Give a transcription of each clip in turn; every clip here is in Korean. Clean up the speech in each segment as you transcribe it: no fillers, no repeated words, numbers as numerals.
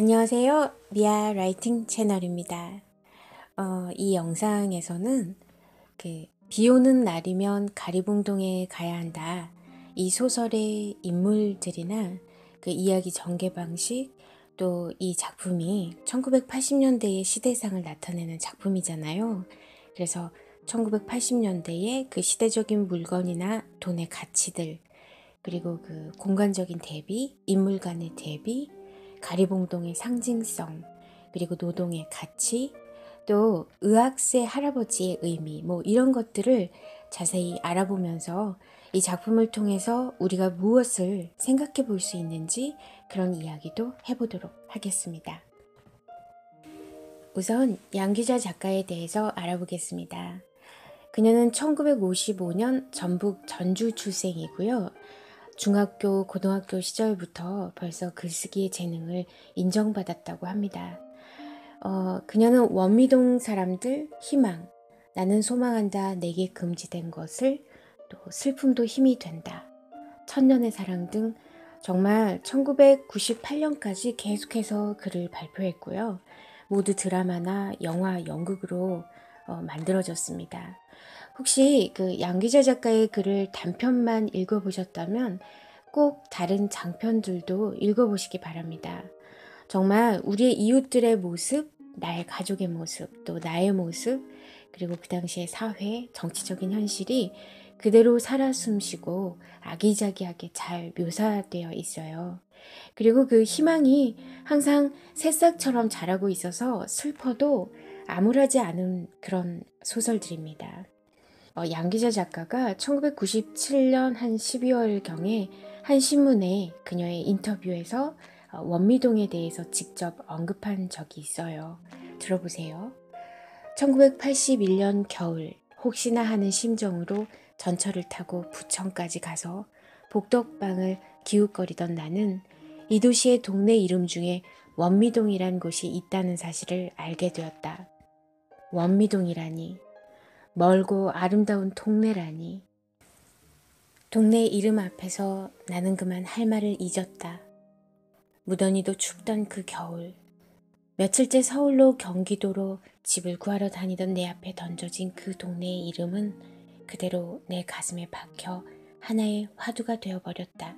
안녕하세요. 미아 라이팅 채널입니다. 이 영상에서는 비 오는 날이면 가리봉동에 가야 한다. 이 소설의 인물들이나 그 이야기 전개 방식, 또 이 작품이 1980년대의 시대상을 나타내는 작품이잖아요. 그래서 1980년대의 그 시대적인 물건이나 돈의 가치들, 그리고 그 공간적인 대비, 인물 간의 대비, 가리봉동의 상징성, 그리고 노동의 가치, 또 의학세 할아버지의 의미, 뭐 이런 것들을 자세히 알아보면서 이 작품을 통해서 우리가 무엇을 생각해 볼 수 있는지 그런 이야기도 해보도록 하겠습니다. 우선 양귀자 작가에 대해서 알아보겠습니다. 그녀는 1955년 전북 전주 출생이고요. 중학교, 고등학교 시절부터 벌써 글쓰기의 재능을 인정받았다고 합니다. 그녀는 원미동 사람들, 희망, 나는 소망한다, 내게 금지된 것을, 또 슬픔도 힘이 된다, 천년의 사랑 등 정말 1998년까지 계속해서 글을 발표했고요. 모두 드라마나 영화, 연극으로 만들어졌습니다. 혹시 그 양귀자 작가의 글을 단편만 읽어보셨다면 꼭 다른 장편들도 읽어보시기 바랍니다. 정말 우리의 이웃들의 모습, 나의 가족의 모습, 또 나의 모습, 그리고 그 당시의 사회, 정치적인 현실이 그대로 살아 숨쉬고 아기자기하게 잘 묘사되어 있어요. 그리고 그 희망이 항상 새싹처럼 자라고 있어서 슬퍼도 암울하지 않은 그런 소설들입니다. 양귀자 작가가 1997년 한 12월경에 한 신문에 그녀의 인터뷰에서 원미동에 대해서 직접 언급한 적이 있어요. 들어보세요. 1981년 겨울, 혹시나 하는 심정으로 전철을 타고 부천까지 가서 복덕방을 기웃거리던 나는 이 도시의 동네 이름 중에 원미동이란 곳이 있다는 사실을 알게 되었다. 원미동이라니, 멀고 아름다운 동네라니. 동네 이름 앞에서 나는 그만 할 말을 잊었다. 무더니도 춥던 그 겨울, 며칠째 서울로 경기도로 집을 구하러 다니던 내 앞에 던져진 그 동네의 이름은 그대로 내 가슴에 박혀 하나의 화두가 되어버렸다.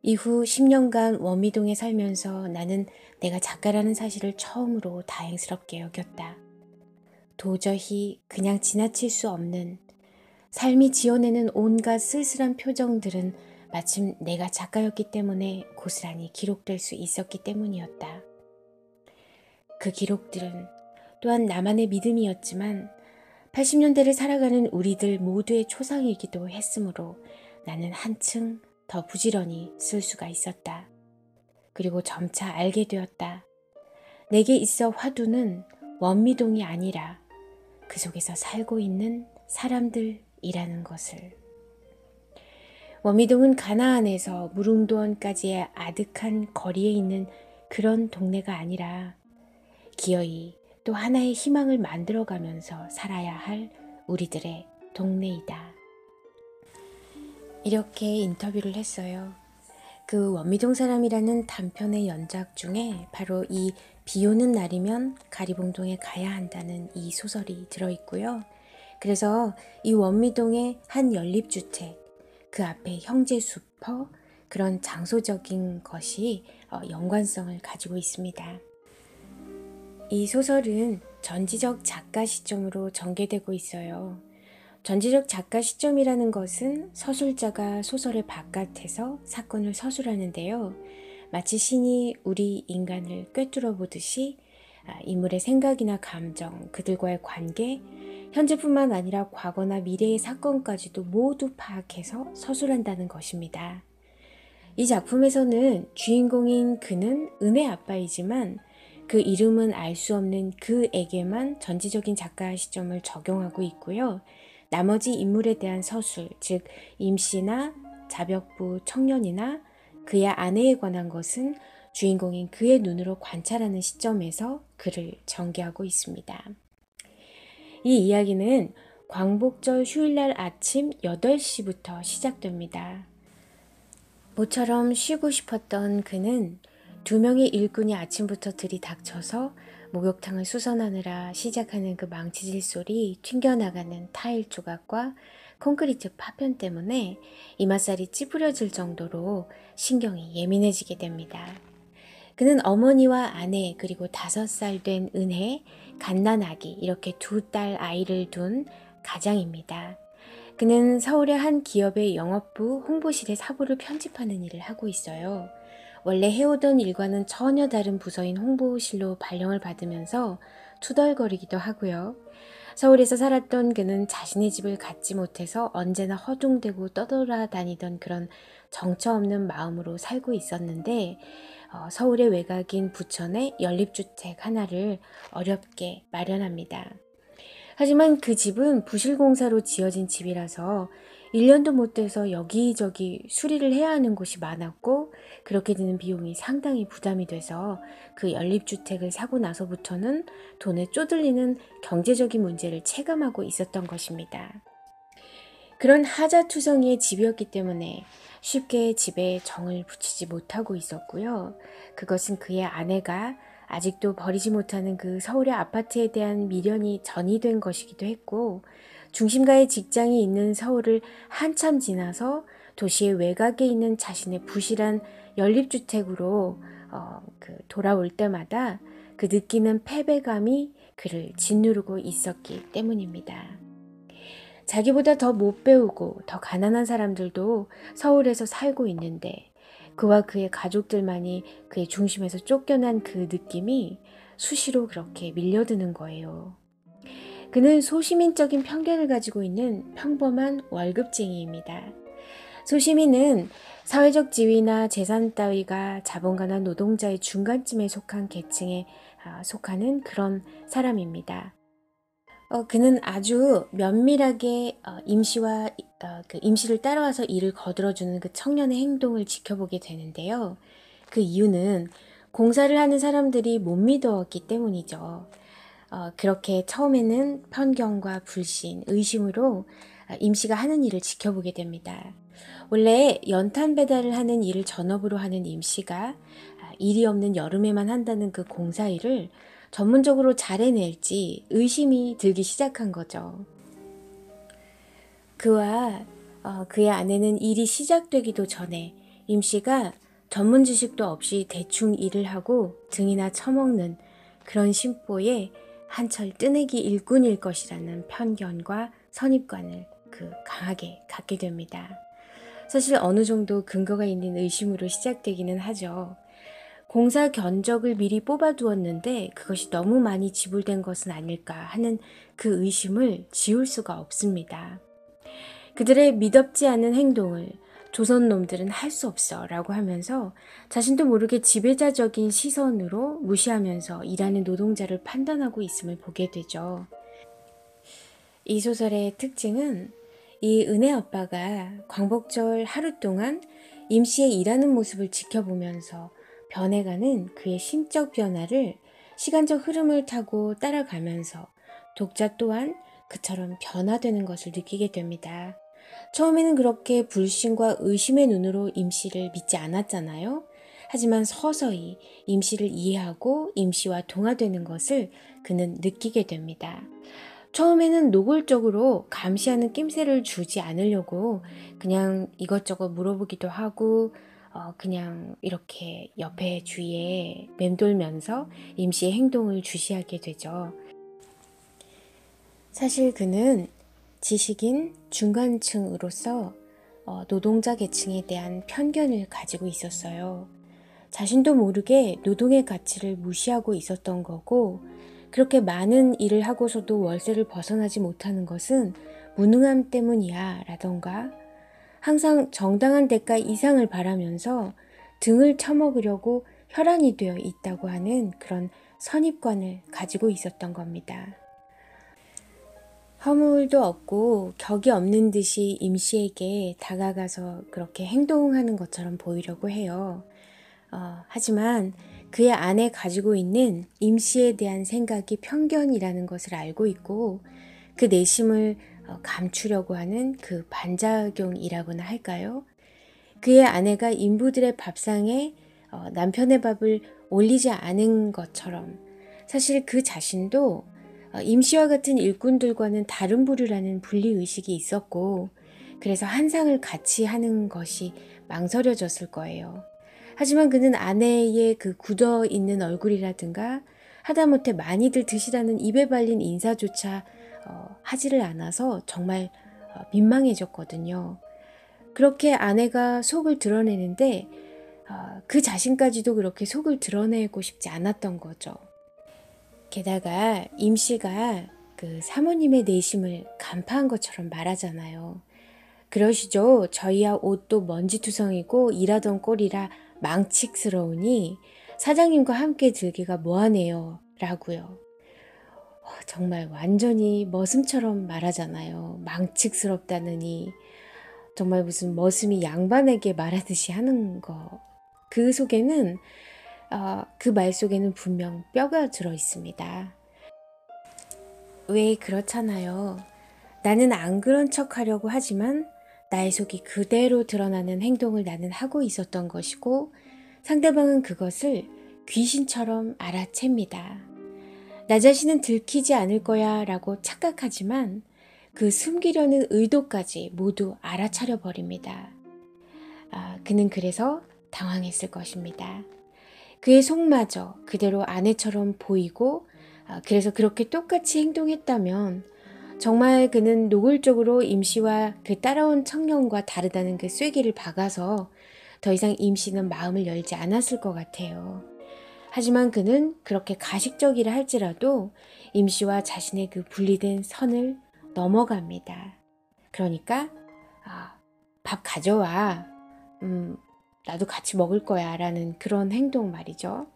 이후 10년간 원미동에 살면서 나는 내가 작가라는 사실을 처음으로 다행스럽게 여겼다. 도저히 그냥 지나칠 수 없는, 삶이 지어내는 온갖 쓸쓸한 표정들은 마침 내가 작가였기 때문에 고스란히 기록될 수 있었기 때문이었다. 그 기록들은 또한 나만의 믿음이었지만 80년대를 살아가는 우리들 모두의 초상이기도 했으므로 나는 한층 더 부지런히 쓸 수가 있었다. 그리고 점차 알게 되었다. 내게 있어 화두는 원미동이 아니라 그 속에서 살고 있는 사람들이라는 것을. 원미동은 가나안에서 무릉도원까지의 아득한 거리에 있는 그런 동네가 아니라 기어이 또 하나의 희망을 만들어가면서 살아야 할 우리들의 동네이다. 이렇게 인터뷰를 했어요. 그 원미동 사람이라는 단편의 연작 중에 바로 이 비 오는 날이면 가리봉동에 가야 한다는 이 소설이 들어있고요. 그래서 이 원미동의 한 연립주택, 그 앞에 형제 수퍼, 그런 장소적인 것이 연관성을 가지고 있습니다. 이 소설은 전지적 작가 시점으로 전개되고 있어요. 전지적 작가 시점이라는 것은 서술자가 소설의 바깥에서 사건을 서술하는데요. 마치 신이 우리 인간을 꿰뚫어 보듯이 인물의 생각이나 감정, 그들과의 관계, 현재뿐만 아니라 과거나 미래의 사건까지도 모두 파악해서 서술한다는 것입니다. 이 작품에서는 주인공인 그는 은혜 아빠이지만 그 이름은 알 수 없는 그에게만 전지적인 작가 시점을 적용하고 있고요. 나머지 인물에 대한 서술, 즉 임씨나 자벽부 청년이나 그의 아내에 관한 것은 주인공인 그의 눈으로 관찰하는 시점에서 글을 전개하고 있습니다. 이 이야기는 광복절 휴일날 아침 8시부터 시작됩니다. 모처럼 쉬고 싶었던 그는 두 명의 일꾼이 아침부터 들이닥쳐서 목욕탕을 수선하느라 시작하는 그 망치질 소리, 튕겨나가는 타일 조각과 콘크리트 파편 때문에 이마살이 찌푸려질 정도로 신경이 예민해지게 됩니다. 그는 어머니와 아내 그리고 5살 된 은혜, 갓난아기 이렇게 2딸 아이를 둔 가장입니다. 그는 서울의 한 기업의 영업부 홍보실에 사보를 편집하는 일을 하고 있어요. 원래 해오던 일과는 전혀 다른 부서인 홍보실로 발령을 받으면서 투덜거리기도 하고요. 서울에서 살았던 그는 자신의 집을 갖지 못해서 언제나 허둥대고 떠돌아다니던 그런 정처 없는 마음으로 살고 있었는데 서울의 외곽인 부천에 연립주택 하나를 어렵게 마련합니다. 하지만 그 집은 부실공사로 지어진 집이라서 1년도 못 돼서 여기저기 수리를 해야 하는 곳이 많았고 그렇게 드는 비용이 상당히 부담이 돼서 그 연립주택을 사고 나서부터는 돈에 쪼들리는 경제적인 문제를 체감하고 있었던 것입니다. 그런 하자투성이의 집이었기 때문에 쉽게 집에 정을 붙이지 못하고 있었고요. 그것은 그의 아내가 아직도 버리지 못하는 그 서울의 아파트에 대한 미련이 전이된 것이기도 했고 중심가에 직장이 있는 서울을 한참 지나서 도시의 외곽에 있는 자신의 부실한 연립주택으로 돌아올 때마다 그 느끼는 패배감이 그를 짓누르고 있었기 때문입니다. 자기보다 더 못 배우고 더 가난한 사람들도 서울에서 살고 있는데 그와 그의 가족들만이 그의 중심에서 쫓겨난 그 느낌이 수시로 그렇게 밀려드는 거예요. 그는 소시민적인 편견을 가지고 있는 평범한 월급쟁이입니다. 소시민은 사회적 지위나 재산 따위가 자본가나 노동자의 중간쯤에 속한 계층에 속하는 그런 사람입니다. 그는 아주 면밀하게 임시를 따라와서 일을 거들어주는 그 청년의 행동을 지켜보게 되는데요. 그 이유는 공사를 하는 사람들이 못 믿었기 때문이죠. 그렇게 처음에는 편견과 불신, 의심으로 임시가 하는 일을 지켜보게 됩니다. 원래 연탄 배달을 하는 일을 전업으로 하는 임시가 일이 없는 여름에만 한다는 그 공사일을 전문적으로 잘 해낼지 의심이 들기 시작한 거죠. 그와 그의 아내는 일이 시작되기도 전에 임씨가 전문 지식도 없이 대충 일을 하고 등이나 처먹는 그런 심보에 한철 뜨내기 일꾼일 것이라는 편견과 선입관을 강하게 갖게 됩니다. 사실 어느 정도 근거가 있는 의심으로 시작되기는 하죠. 공사 견적을 미리 뽑아두었는데 그것이 너무 많이 지불된 것은 아닐까 하는 그 의심을 지울 수가 없습니다. 그들의 미덥지 않은 행동을 조선놈들은 할 수 없어 라고 하면서 자신도 모르게 지배자적인 시선으로 무시하면서 일하는 노동자를 판단하고 있음을 보게 되죠. 이 소설의 특징은 이 은혜 아빠가 광복절 하루 동안 임씨의 일하는 모습을 지켜보면서 변해가는 그의 심적 변화를 시간적 흐름을 타고 따라가면서 독자 또한 그처럼 변화되는 것을 느끼게 됩니다. 처음에는 그렇게 불신과 의심의 눈으로 임씨를 믿지 않았잖아요. 하지만 서서히 임씨를 이해하고 임씨와 동화되는 것을 그는 느끼게 됩니다. 처음에는 노골적으로 감시하는 낌새를 주지 않으려고 그냥 이것저것 물어보기도 하고 그냥 이렇게 옆에 주위에 맴돌면서 임씨의 행동을 주시하게 되죠. 사실 그는 지식인 중간층으로서 노동자 계층에 대한 편견을 가지고 있었어요. 자신도 모르게 노동의 가치를 무시하고 있었던 거고 그렇게 많은 일을 하고서도 월세를 벗어나지 못하는 것은 무능함 때문이야 라던가 항상 정당한 대가 이상을 바라면서 등을 쳐먹으려고 혈안이 되어 있다고 하는 그런 선입관을 가지고 있었던 겁니다. 허물도 없고 격이 없는 듯이 임씨에게 다가가서 그렇게 행동하는 것처럼 보이려고 해요. 하지만 그의 안에 가지고 있는 임씨에 대한 생각이 편견이라는 것을 알고 있고 그 내심을 감추려고 하는 그 반작용이라고나 할까요? 그의 아내가 인부들의 밥상에 남편의 밥을 올리지 않은 것처럼 사실 그 자신도 임씨와 같은 일꾼들과는 다른 부류라는 분리의식이 있었고 그래서 한상을 같이 하는 것이 망설여졌을 거예요. 하지만 그는 아내의 그 굳어있는 얼굴이라든가 하다못해 많이들 드시라는 입에 발린 인사조차 하지를 않아서 정말 민망해졌거든요. 그렇게 아내가 속을 드러내는데 그 자신까지도 그렇게 속을 드러내고 싶지 않았던 거죠. 게다가 임씨가 그 사모님의 내심을 간파한 것처럼 말하잖아요. 그러시죠. 저희야 옷도 먼지투성이고 일하던 꼴이라 망칙스러우니 사장님과 함께 들기가 뭐하네요 라고요. 정말 완전히 머슴처럼 말하잖아요. 망칙스럽다느니 정말 무슨 머슴이 양반에게 말하듯이 하는 거. 그 속에는 그 말 속에는 분명 뼈가 들어있습니다. 왜 그렇잖아요. 나는 안 그런 척 하려고 하지만 나의 속이 그대로 드러나는 행동을 나는 하고 있었던 것이고 상대방은 그것을 귀신처럼 알아챕니다. 나 자신은 들키지 않을 거야 라고 착각하지만 그 숨기려는 의도까지 모두 알아차려 버립니다. 그는 그래서 당황했을 것입니다. 그의 속마저 그대로 아내처럼 보이고 그래서 그렇게 똑같이 행동했다면 정말 그는 노골적으로 임씨와 그 따라온 청년과 다르다는 그 쐐기를 박아서 더 이상 임씨는 마음을 열지 않았을 것 같아요. 하지만 그는 그렇게 가식적이라 할지라도 임씨와 자신의 그 분리된 선을 넘어갑니다. 그러니까 밥 가져와. 나도 같이 먹을 거야 라는 그런 행동 말이죠.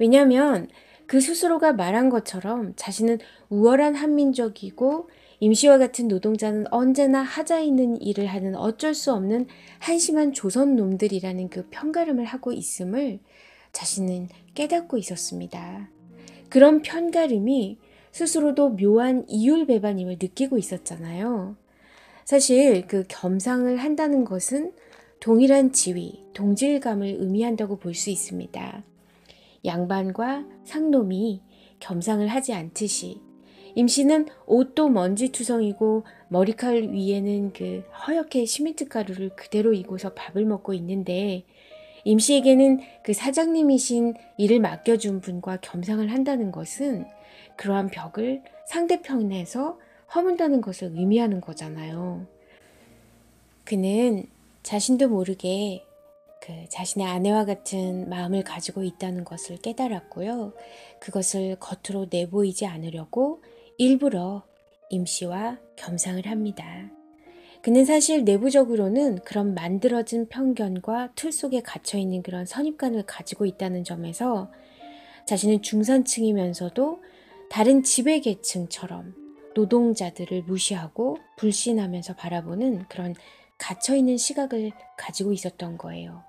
왜냐하면 그 스스로가 말한 것처럼 자신은 우월한 한민족이고 임씨와 같은 노동자는 언제나 하자 있는 일을 하는 어쩔 수 없는 한심한 조선놈들이라는 그 편가름을 하고 있음을 자신은 깨닫고 있었습니다. 그런 편가름이 스스로도 묘한 이율배반임을 느끼고 있었잖아요. 사실 그 겸상을 한다는 것은 동일한 지위, 동질감을 의미한다고 볼 수 있습니다. 양반과 상놈이 겸상을 하지 않듯이 임씨는 옷도 먼지투성이고 머리칼 위에는 그 허옇게 시멘트 가루를 그대로 이고서 밥을 먹고 있는데 임씨에게는 그 사장님이신 일을 맡겨준 분과 겸상을 한다는 것은 그러한 벽을 상대편에서 허문다는 것을 의미하는 거잖아요. 그는 자신도 모르게 그 자신의 아내와 같은 마음을 가지고 있다는 것을 깨달았고요. 그것을 겉으로 내보이지 않으려고 일부러 임씨와 겸상을 합니다. 그는 사실 내부적으로는 그런 만들어진 편견과 틀 속에 갇혀있는 그런 선입관을 가지고 있다는 점에서 자신은 중산층이면서도 다른 지배계층처럼 노동자들을 무시하고 불신하면서 바라보는 그런 갇혀있는 시각을 가지고 있었던 거예요.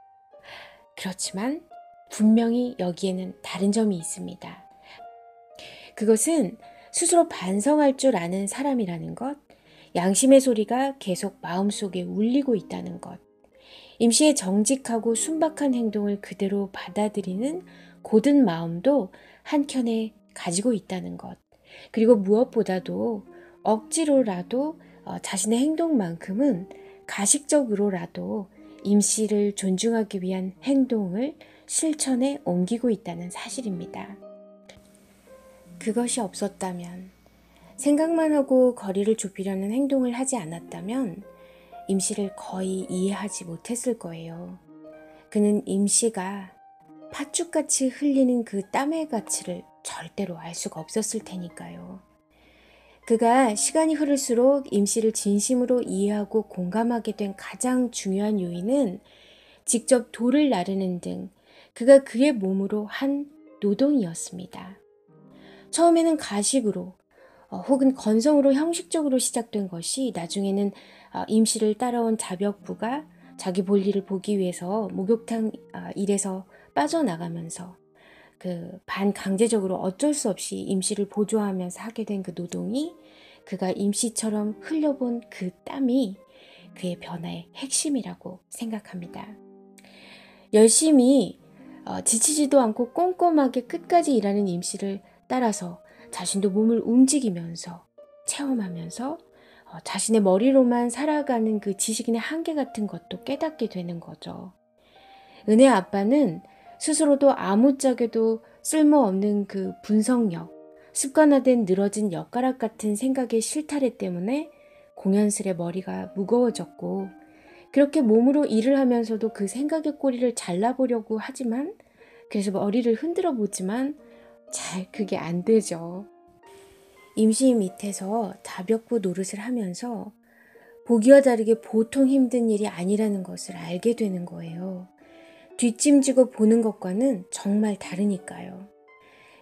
그렇지만 분명히 여기에는 다른 점이 있습니다. 그것은 스스로 반성할 줄 아는 사람이라는 것, 양심의 소리가 계속 마음속에 울리고 있다는 것, 임씨의 정직하고 순박한 행동을 그대로 받아들이는 곧은 마음도 한켠에 가지고 있다는 것, 그리고 무엇보다도 억지로라도 자신의 행동만큼은 가식적으로라도 임씨를 존중하기 위한 행동을 실천에 옮기고 있다는 사실입니다. 그것이 없었다면, 생각만 하고 거리를 좁히려는 행동을 하지 않았다면 임씨를 거의 이해하지 못했을 거예요. 그는 임씨가 팥죽같이 흘리는 그 땀의 가치를 절대로 알 수가 없었을 테니까요. 그가 시간이 흐를수록 임씨를 진심으로 이해하고 공감하게 된 가장 중요한 요인은 직접 돌을 나르는 등 그가 그의 몸으로 한 노동이었습니다. 처음에는 가식으로 혹은 건성으로 형식적으로 시작된 것이 나중에는 임씨를 따라온 자벽부가 자기 볼일을 보기 위해서 목욕탕 일에서 빠져나가면서 그 반강제적으로 어쩔 수 없이 임씨를 보조하면서 하게 된 그 노동이, 그가 임씨처럼 흘려본 그 땀이 그의 변화의 핵심이라고 생각합니다. 열심히 지치지도 않고 꼼꼼하게 끝까지 일하는 임씨를 따라서 자신도 몸을 움직이면서 체험하면서 자신의 머리로만 살아가는 그 지식인의 한계 같은 것도 깨닫게 되는 거죠. 은혜 아빠는 스스로도 아무짝에도 쓸모없는 그 분석력, 습관화된 늘어진 엿가락 같은 생각의 실타래 때문에 공연스레 머리가 무거워졌고, 그렇게 몸으로 일을 하면서도 그 생각의 꼬리를 잘라보려고 하지만, 그래서 머리를 흔들어 보지만 잘 그게 안 되죠. 임시 밑에서 자벽부 노릇을 하면서 보기와 다르게 보통 힘든 일이 아니라는 것을 알게 되는 거예요. 뒷짐지고 보는 것과는 정말 다르니까요.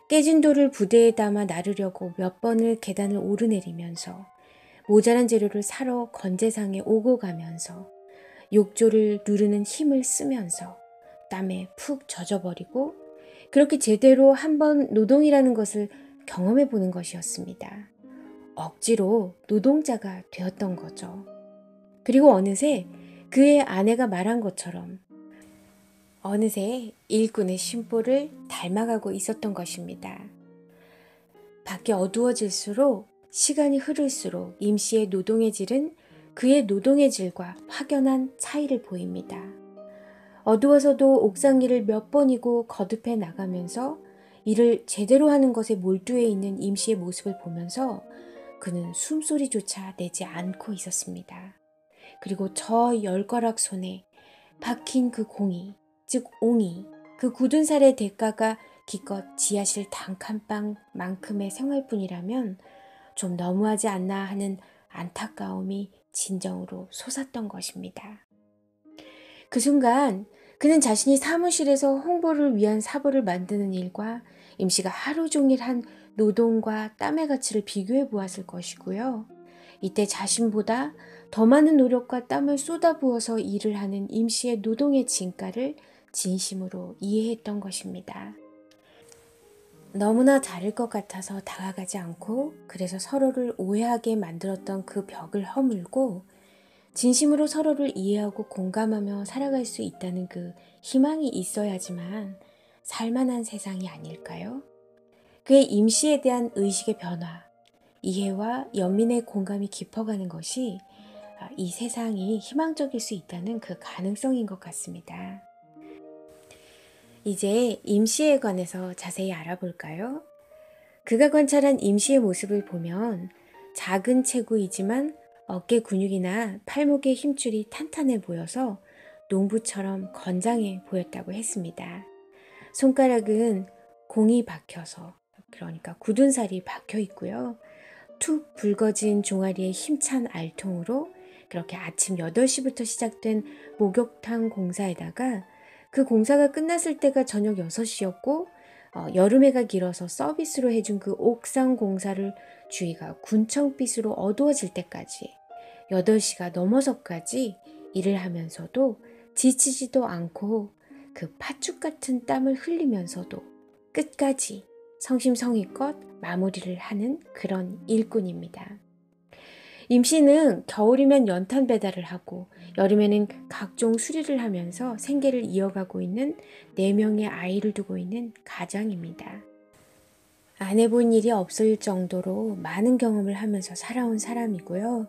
깨진 돌을 부대에 담아 나르려고 몇 번을 계단을 오르내리면서, 모자란 재료를 사러 건재상에 오고 가면서, 욕조를 누르는 힘을 쓰면서 땀에 푹 젖어버리고, 그렇게 제대로 한번 노동이라는 것을 경험해 보는 것이었습니다. 억지로 노동자가 되었던 거죠. 그리고 어느새 일꾼의 심보를 닮아가고 있었던 것입니다. 밖이 어두워질수록, 시간이 흐를수록 임씨의 노동의 질은 그의 노동의 질과 확연한 차이를 보입니다. 어두워서도 옥상 일을 몇 번이고 거듭해 나가면서 일을 제대로 하는 것에 몰두해 있는 임씨의 모습을 보면서 그는 숨소리조차 내지 않고 있었습니다. 그리고 저 열가락 손에 박힌 그 공이, 즉 옹이, 그 굳은 살의 대가가 기껏 지하실 단칸방만큼의 생활뿐이라면 좀 너무하지 않나 하는 안타까움이 진정으로 솟았던 것입니다. 그 순간 그는 자신이 사무실에서 홍보를 위한 사보를 만드는 일과 임씨가 하루 종일 한 노동과 땀의 가치를 비교해 보았을 것이고요. 이때 자신보다 더 많은 노력과 땀을 쏟아부어서 일을 하는 임씨의 노동의 진가를 진심으로 이해했던 것입니다. 너무나 다를 것 같아서 다가가지 않고, 그래서 서로를 오해하게 만들었던 그 벽을 허물고 진심으로 서로를 이해하고 공감하며 살아갈 수 있다는 그 희망이 있어야지만 살만한 세상이 아닐까요? 그의 임씨에 대한 의식의 변화, 이해와 연민의 공감이 깊어가는 것이 이 세상이 희망적일 수 있다는 그 가능성인 것 같습니다. 이제 임씨에 관해서 자세히 알아볼까요? 그가 관찰한 임씨의 모습을 보면 작은 체구이지만 어깨 근육이나 팔목의 힘줄이 탄탄해 보여서 농부처럼 건장해 보였다고 했습니다. 손가락은 공이 박혀서, 그러니까 굳은 살이 박혀 있고요. 툭 붉어진 종아리의 힘찬 알통으로 그렇게 아침 8시부터 시작된 목욕탕 공사에다가 그 공사가 끝났을 때가 저녁 6시였고 여름해가 길어서 서비스로 해준 그 옥상 공사를 주위가 군청빛으로 어두워질 때까지 8시가 넘어서까지 일을 하면서도 지치지도 않고 그 팥죽 같은 땀을 흘리면서도 끝까지 성심성의껏 마무리를 하는 그런 일꾼입니다. 임씨는 겨울이면 연탄 배달을 하고 여름에는 각종 수리를 하면서 생계를 이어가고 있는 4명의 아이를 두고 있는 가장입니다. 안 해본 일이 없을 정도로 많은 경험을 하면서 살아온 사람이고요.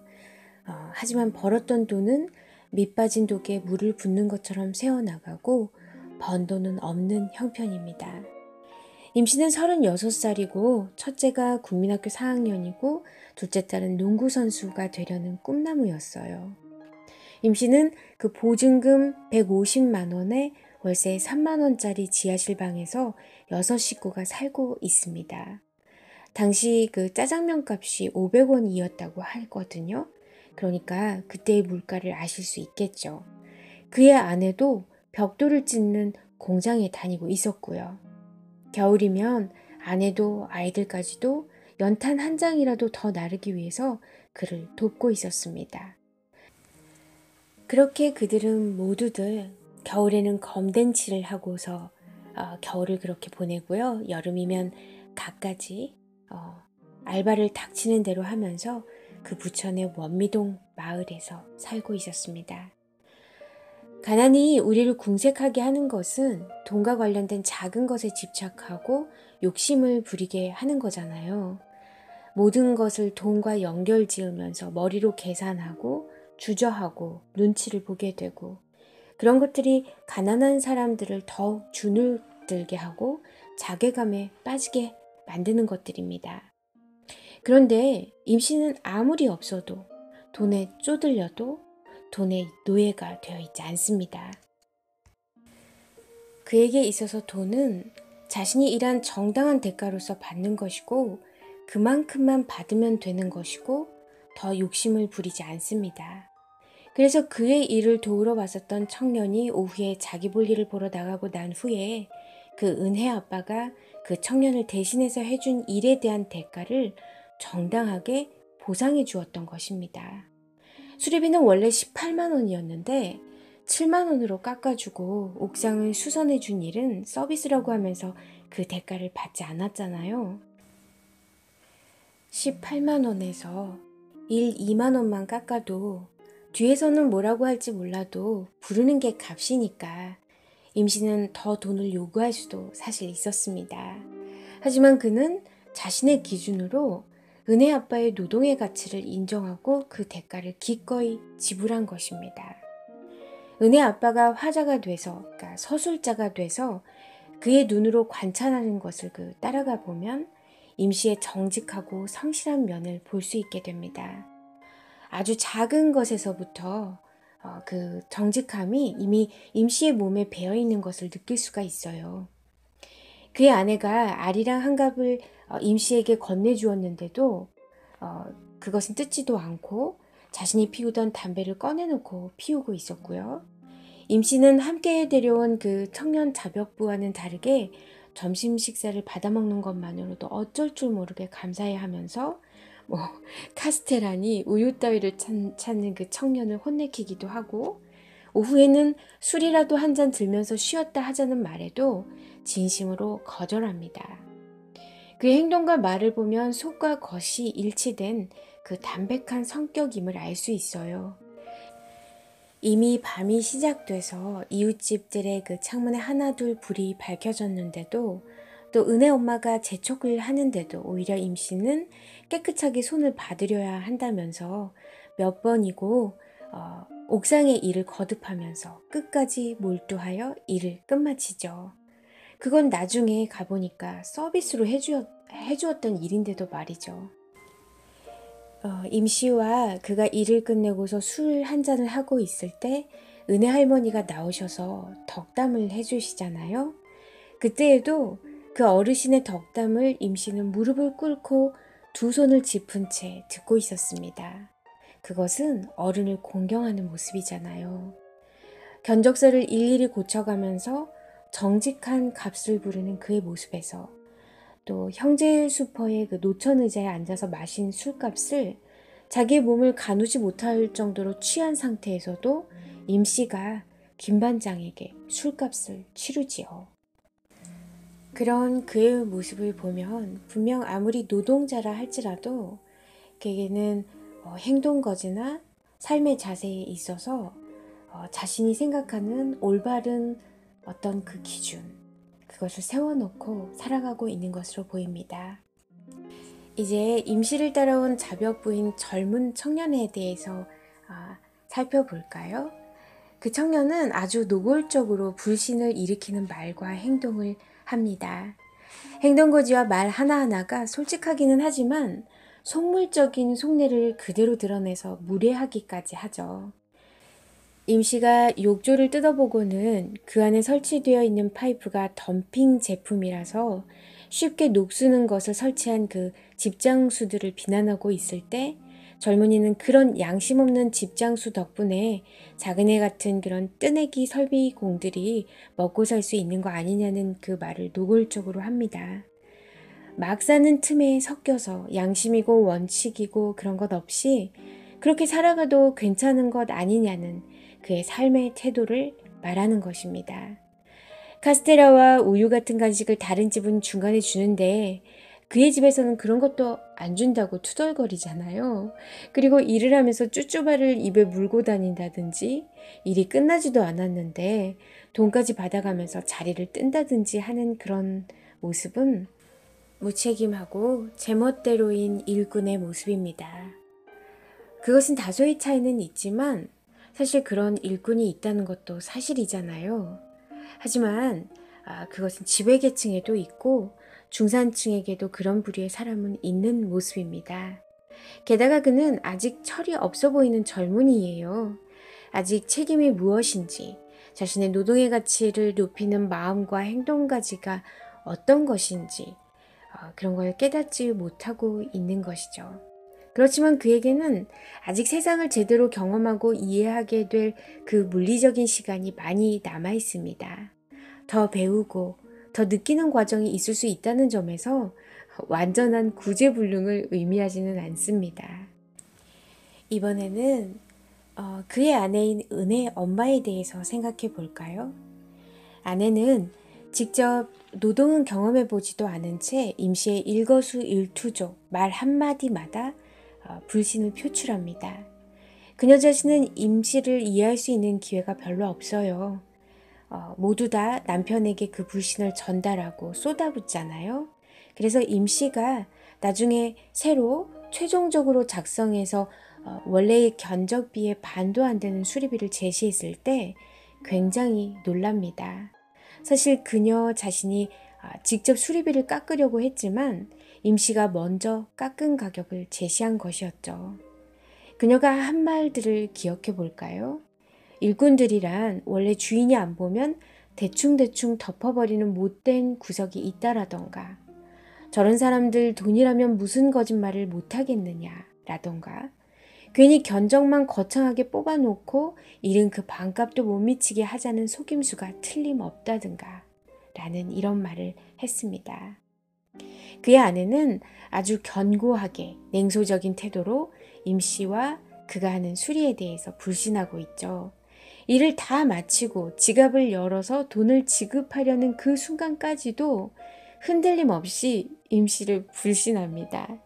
하지만 벌었던 돈은 밑빠진 독에 물을 붓는 것처럼 새어나가고 번 돈은 없는 형편입니다. 임씨는 36살이고 첫째가 국민학교 4학년이고 둘째 딸은 농구선수가 되려는 꿈나무였어요. 임씨는 그 보증금 150만원에 월세 3만원짜리 지하실 방에서 6식구가 살고 있습니다. 당시 그 짜장면 값이 500원이었다고 하거든요. 그러니까 그때의 물가를 아실 수 있겠죠. 그의 아내도 벽돌을 찢는 공장에 다니고 있었고요. 겨울이면 아내도 아이들까지도 연탄 한 장이라도 더 나르기 위해서 그를 돕고 있었습니다. 그렇게 그들은 모두들 겨울에는 검댄치를 하고서 겨울을 그렇게 보내고요. 여름이면 갖가지 알바를 닥치는 대로 하면서 그 부천의 원미동 마을에서 살고 있었습니다. 가난이 우리를 궁색하게 하는 것은 돈과 관련된 작은 것에 집착하고 욕심을 부리게 하는 거잖아요. 모든 것을 돈과 연결 지으면서 머리로 계산하고 주저하고 눈치를 보게 되고, 그런 것들이 가난한 사람들을 더욱 주눅들게 하고 자괴감에 빠지게 만드는 것들입니다. 그런데 임신은 아무리 없어도, 돈에 쪼들려도 돈의 노예가 되어 있지 않습니다. 그에게 있어서 돈은 자신이 일한 정당한 대가로서 받는 것이고, 그만큼만 받으면 되는 것이고, 더 욕심을 부리지 않습니다. 그래서 그의 일을 도우러 왔었던 청년이 오후에 자기 볼 일을 보러 나가고 난 후에 그 은혜 아빠가 그 청년을 대신해서 해준 일에 대한 대가를 정당하게 보상해 주었던 것입니다. 수리비는 원래 18만원이었는데 7만원으로 깎아주고 옥상을 수선해 준 일은 서비스라고 하면서 그 대가를 받지 않았잖아요. 18만원에서 2만원만 깎아도 뒤에서는 뭐라고 할지 몰라도 부르는 게 값이니까 임신은 더 돈을 요구할 수도 사실 있었습니다. 하지만 그는 자신의 기준으로 은혜 아빠의 노동의 가치를 인정하고 그 대가를 기꺼이 지불한 것입니다. 은혜 아빠가 화자가 돼서, 그러니까 서술자가 돼서 그의 눈으로 관찰하는 것을 따라가 보면 임시의 정직하고 성실한 면을 볼 수 있게 됩니다. 아주 작은 것에서부터 그 정직함이 이미 임시의 몸에 배어있는 것을 느낄 수가 있어요. 그의 아내가 알이랑 한갑을 임시에게 건네주었는데도 그것은 뜯지도 않고 자신이 피우던 담배를 꺼내놓고 피우고 있었고요. 임씨는 함께 데려온 그 청년 자벽부와는 다르게 점심 식사를 받아먹는 것만으로도 어쩔 줄 모르게 감사해 하면서 카스테라니 우유 따위를 찾는 그 청년을 혼내키기도 하고, 오후에는 술이라도 한 잔 들면서 쉬었다 하자는 말에도 진심으로 거절합니다. 그의 행동과 말을 보면 속과 겉이 일치된 그 담백한 성격임을 알 수 있어요. 이미 밤이 시작돼서 이웃집들의 그 창문에 하나둘 불이 밝혀졌는데도, 또 은혜 엄마가 재촉을 하는데도 오히려 임씨는 깨끗하게 손을 봐드려야 한다면서 몇 번이고 옥상의 일을 거듭하면서 끝까지 몰두하여 일을 끝마치죠. 그건 나중에 가보니까 서비스로 해주었던 일인데도 말이죠. 임씨와 그가 일을 끝내고서 술 한 잔을 하고 있을 때 은혜 할머니가 나오셔서 덕담을 해주시잖아요. 그때에도 그 어르신의 덕담을 임씨는 무릎을 꿇고 두 손을 짚은 채 듣고 있었습니다. 그것은 어른을 공경하는 모습이잖아요. 견적서를 일일이 고쳐가면서 정직한 값을 부르는 그의 모습에서, 또 형제 수퍼의 그 노천 의자에 앉아서 마신 술값을 자기의 몸을 가누지 못할 정도로 취한 상태에서도 임씨가 김반장에게 술값을 치르지요. 그런 그의 모습을 보면 분명 아무리 노동자라 할지라도 그에게는 행동거지나 삶의 자세에 있어서 자신이 생각하는 올바른 어떤 그 기준, 그것을 세워놓고 살아가고 있는 것으로 보입니다. 이제 임시를 따라온 자벽부인 젊은 청년에 대해서 살펴볼까요? 그 청년은 아주 노골적으로 불신을 일으키는 말과 행동을 합니다. 행동거지와 말 하나하나가 솔직하기는 하지만 속물적인 속내를 그대로 드러내서 무례하기까지 하죠. 임씨가 욕조를 뜯어보고는 그 안에 설치되어 있는 파이프가 덤핑 제품이라서 쉽게 녹수는 것을 설치한 그 집장수들을 비난하고 있을 때, 젊은이는 그런 양심 없는 집장수 덕분에 작은애 같은 그런 뜨내기 설비공들이 먹고 살 수 있는 거 아니냐는 그 말을 노골적으로 합니다. 막 사는 틈에 섞여서 양심이고 원칙이고 그런 것 없이 그렇게 살아가도 괜찮은 것 아니냐는 그의 삶의 태도를 말하는 것입니다. 카스테라와 우유 같은 간식을 다른 집은 중간에 주는데 그의 집에서는 그런 것도 안 준다고 투덜거리잖아요. 그리고 일을 하면서 쭈쭈바를 입에 물고 다닌다든지 일이 끝나지도 않았는데 돈까지 받아가면서 자리를 뜬다든지 하는 그런 모습은 무책임하고 제멋대로인 일꾼의 모습입니다. 그것은 다소의 차이는 있지만 사실 그런 일꾼이 있다는 것도 사실이잖아요. 하지만 그것은 지배계층에도 있고 중산층에게도 그런 부류의 사람은 있는 모습입니다. 게다가 그는 아직 철이 없어 보이는 젊은이예요. 아직 책임이 무엇인지, 자신의 노동의 가치를 높이는 마음과 행동까지가 어떤 것인지 그런 걸 깨닫지 못하고 있는 것이죠. 그렇지만 그에게는 아직 세상을 제대로 경험하고 이해하게 될 그 물리적인 시간이 많이 남아 있습니다. 더 배우고 더 느끼는 과정이 있을 수 있다는 점에서 완전한 구제불능을 의미하지는 않습니다. 이번에는 그의 아내인 은혜의 엄마에 대해서 생각해 볼까요? 아내는 직접 노동은 경험해보지도 않은 채 임시의 일거수일투족, 말 한마디마다 불신을 표출합니다. 그녀 자신은 임시를 이해할 수 있는 기회가 별로 없어요. 모두 다 남편에게 그 불신을 전달하고 쏟아붓잖아요. 그래서 임씨가 나중에 새로 최종적으로 작성해서 원래의 견적비에 반도 안 되는 수리비를 제시했을 때 굉장히 놀랍니다. 사실 그녀 자신이 직접 수리비를 깎으려고 했지만 임씨가 먼저 깎은 가격을 제시한 것이었죠. 그녀가 한 말들을 기억해 볼까요? 일꾼들이란 원래 주인이 안 보면 대충대충 덮어버리는 못된 구석이 있다라던가, 저런 사람들 돈이라면 무슨 거짓말을 못하겠느냐 라던가, 괜히 견적만 거창하게 뽑아놓고 일은 그 반값도 못 미치게 하자는 속임수가 틀림없다든가 라는 이런 말을 했습니다. 그의 아내는 아주 견고하게 냉소적인 태도로 임씨와 그가 하는 수리에 대해서 불신하고 있죠. 일을 다 마치고 지갑을 열어서 돈을 지급하려는 그 순간까지도 흔들림 없이 임씨를 불신합니다.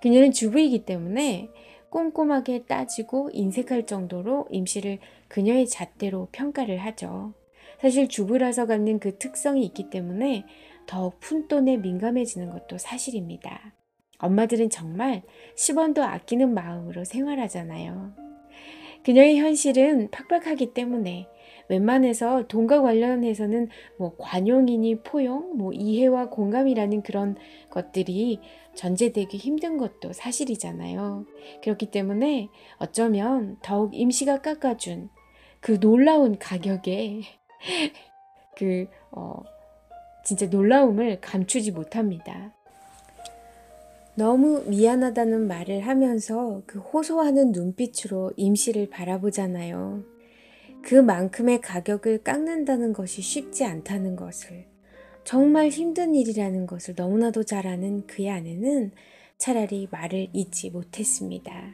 그녀는 주부이기 때문에 꼼꼼하게 따지고 인색할 정도로 임씨를 그녀의 잣대로 평가를 하죠. 사실 주부라서 갖는 그 특성이 있기 때문에 더욱 푼돈에 민감해지는 것도 사실입니다. 엄마들은 정말 10원도 아끼는 마음으로 생활하잖아요. 그녀의 현실은 팍팍하기 때문에 웬만해서 돈과 관련해서는 관용이니 포용, 이해와 공감이라는 그런 것들이 전제되기 힘든 것도 사실이잖아요. 그렇기 때문에 어쩌면 더욱 임시가 깎아준 그 놀라운 가격에 진짜 놀라움을 감추지 못합니다. 너무 미안하다는 말을 하면서 그 호소하는 눈빛으로 임씨를 바라보잖아요. 그만큼의 가격을 깎는다는 것이 쉽지 않다는 것을, 정말 힘든 일이라는 것을 너무나도 잘 아는 그의 아내는 차라리 말을 잊지 못했습니다.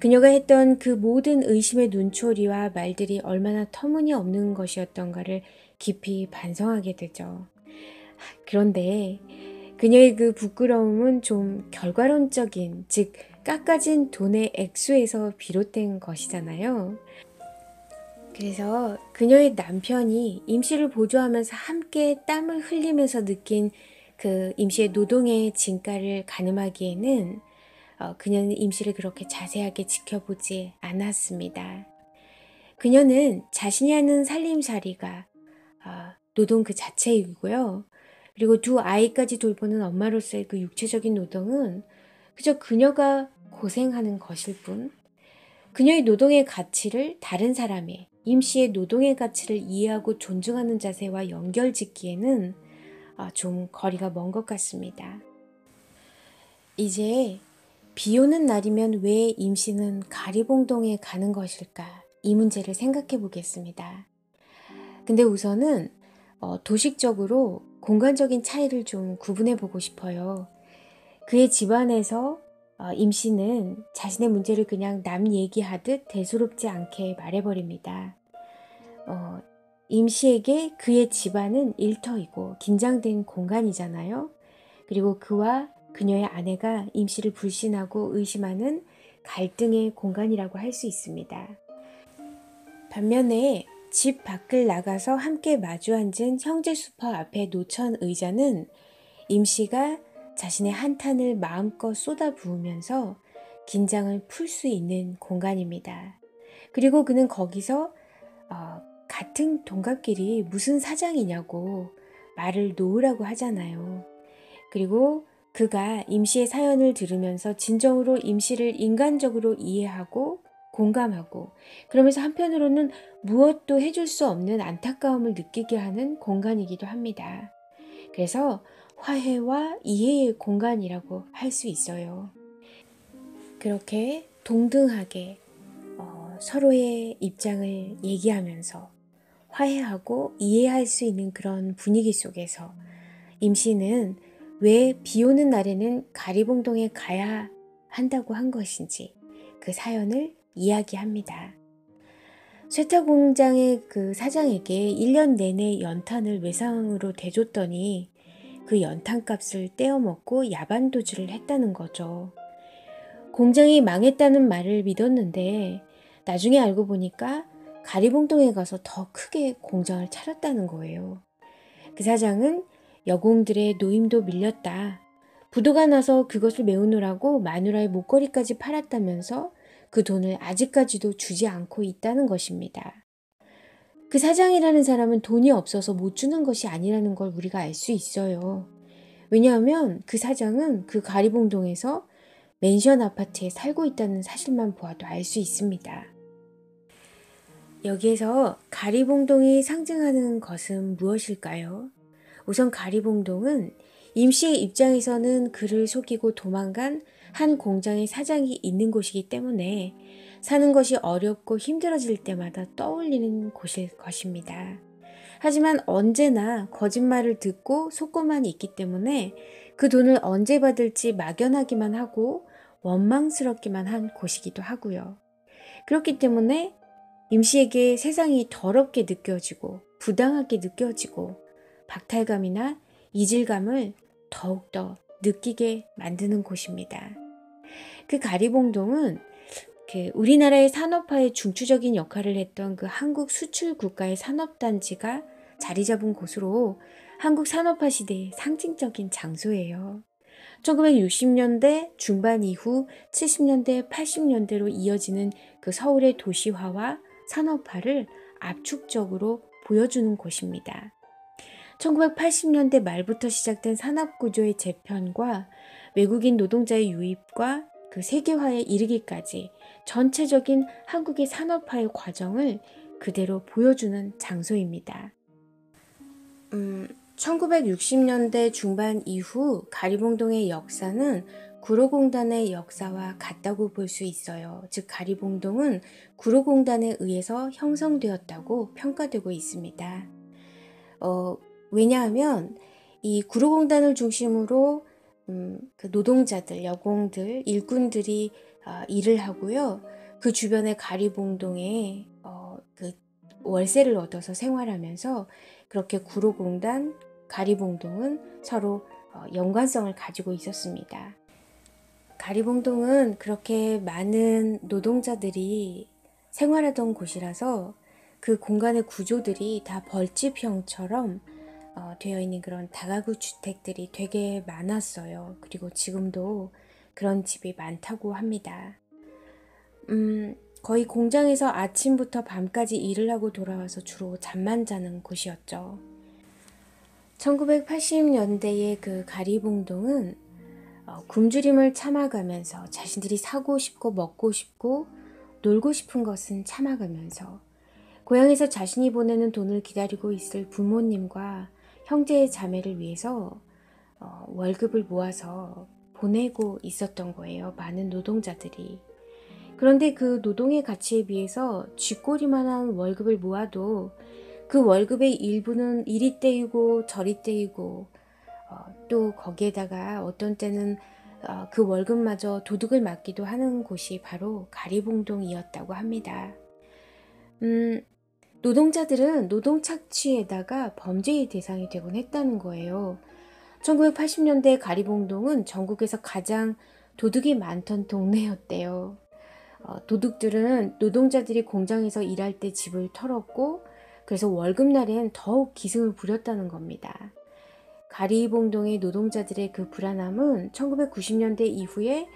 그녀가 했던 그 모든 의심의 눈초리와 말들이 얼마나 터무니없는 것이었던가를 깊이 반성하게 되죠. 그런데 그녀의 그 부끄러움은 좀 결과론적인, 즉 깎아진 돈의 액수에서 비롯된 것이잖아요. 그래서 그녀의 남편이 임씨를 보조하면서 함께 땀을 흘리면서 느낀 그 임씨의 노동의 진가를 가늠하기에는 그녀는 임씨를 그렇게 자세하게 지켜보지 않았습니다. 그녀는 자신이 하는 살림살이가 노동 그 자체이고요. 그리고 두 아이까지 돌보는 엄마로서의 그 육체적인 노동은 그저 그녀가 고생하는 것일 뿐, 그녀의 노동의 가치를 다른 사람의, 임씨의 노동의 가치를 이해하고 존중하는 자세와 연결짓기에는 좀 거리가 먼 것 같습니다. 이제 비 오는 날이면 왜 임씨는 가리봉동에 가는 것일까? 이 문제를 생각해 보겠습니다. 근데 우선은 도식적으로 공간적인 차이를 좀 구분해 보고 싶어요. 그의 집안에서 임씨는 자신의 문제를 그냥 남 얘기하듯 대수롭지 않게 말해버립니다. 임씨에게 그의 집안은 일터이고 긴장된 공간이잖아요. 그리고 그와 그녀의 아내가 임씨를 불신하고 의심하는 갈등의 공간이라고 할 수 있습니다. 반면에 집 밖을 나가서 함께 마주 앉은 형제 수퍼 앞에 놓천 의자는 임씨가 자신의 한탄을 마음껏 쏟아부으면서 긴장을 풀 수 있는 공간입니다. 그리고 그는 거기서 같은 동갑끼리 무슨 사장이냐고 말을 놓으라고 하잖아요. 그리고 그가 임씨의 사연을 들으면서 진정으로 임씨를 인간적으로 이해하고 공감하고, 그러면서 한편으로는 무엇도 해줄 수 없는 안타까움을 느끼게 하는 공간이기도 합니다. 그래서 화해와 이해의 공간이라고 할 수 있어요. 그렇게 동등하게 서로의 입장을 얘기하면서 화해하고 이해할 수 있는 그런 분위기 속에서 임씨는 왜 비 오는 날에는 가리봉동에 가야 한다고 한 것인지 그 사연을 이야기합니다. 쇠타공장의 그 사장에게 1년 내내 연탄을 외상으로 대줬더니 그 연탄값을 떼어먹고 야반도주를 했다는 거죠. 공장이 망했다는 말을 믿었는데 나중에 알고 보니까 가리봉동에 가서 더 크게 공장을 차렸다는 거예요. 그 사장은 여공들의 노임도 밀렸다, 부도가 나서 그것을 메우느라고 마누라의 목걸이까지 팔았다면서 그 돈을 아직까지도 주지 않고 있다는 것입니다. 그 사장이라는 사람은 돈이 없어서 못 주는 것이 아니라는 걸 우리가 알 수 있어요. 왜냐하면 그 사장은 그 가리봉동에서 맨션 아파트에 살고 있다는 사실만 보아도 알 수 있습니다. 여기에서 가리봉동이 상징하는 것은 무엇일까요? 우선 가리봉동은 임씨의 입장에서는 그를 속이고 도망간 한 공장의 사장이 있는 곳이기 때문에 사는 것이 어렵고 힘들어질 때마다 떠올리는 곳일 것입니다. 하지만 언제나 거짓말을 듣고 속고만 있기 때문에 그 돈을 언제 받을지 막연하기만 하고 원망스럽기만 한 곳이기도 하고요. 그렇기 때문에 임씨에게 세상이 더럽게 느껴지고 부당하게 느껴지고 박탈감이나 이질감을 더욱더 느끼게 만드는 곳입니다. 그 가리봉동은 우리나라의 산업화에 중추적인 역할을 했던 그 한국 수출 국가의 산업단지가 자리 잡은 곳으로 한국 산업화 시대의 상징적인 장소예요. 1960년대 중반 이후 70년대, 80년대로 이어지는 그 서울의 도시화와 산업화를 압축적으로 보여주는 곳입니다. 1980년대 말부터 시작된 산업구조의 재편과 외국인 노동자의 유입과 그 세계화에 이르기까지 전체적인 한국의 산업화의 과정을 그대로 보여주는 장소입니다. 1960년대 중반 이후 가리봉동의 역사는 구로공단의 역사와 같다고 볼 수 있어요. 즉 가리봉동은 구로공단에 의해서 형성되었다고 평가되고 있습니다. 왜냐하면 이 구로공단을 중심으로 그 노동자들, 여공들, 일꾼들이 일을 하고요. 그 주변의 가리봉동에 그 월세를 얻어서 생활하면서 그렇게 구로공단, 가리봉동은 서로 연관성을 가지고 있었습니다. 가리봉동은 그렇게 많은 노동자들이 생활하던 곳이라서 그 공간의 구조들이 다 벌집형처럼 되어 있는 그런 다가구 주택들이 되게 많았어요. 그리고 지금도 그런 집이 많다고 합니다. 거의 공장에서 아침부터 밤까지 일을 하고 돌아와서 주로 잠만 자는 곳이었죠. 1980년대의 그 가리봉동은 굶주림을 참아가면서 자신들이 사고 싶고 먹고 싶고 놀고 싶은 것은 참아가면서 고향에서 자신이 보내는 돈을 기다리고 있을 부모님과 형제의 자매를 위해서 월급을 모아서 보내고 있었던 거예요. 많은 노동자들이. 그런데 그 노동의 가치에 비해서 쥐꼬리만한 월급을 모아도 그 월급의 일부는 이리 떼이고 저리 떼이고 또 거기에다가 어떤 때는 그 월급마저 도둑을 맞기도 하는 곳이 바로 가리봉동이었다고 합니다. 노동자들은 노동 착취에다가 범죄의 대상이 되곤 했다는 거예요. 1980년대 가리봉동은 전국에서 가장 도둑이 많던 동네였대요. 도둑들은 노동자들이 공장에서 일할 때 집을 털었고 그래서 월급날엔 더욱 기승을 부렸다는 겁니다. 가리봉동의 노동자들의 그 불안함은 1990년대 이후에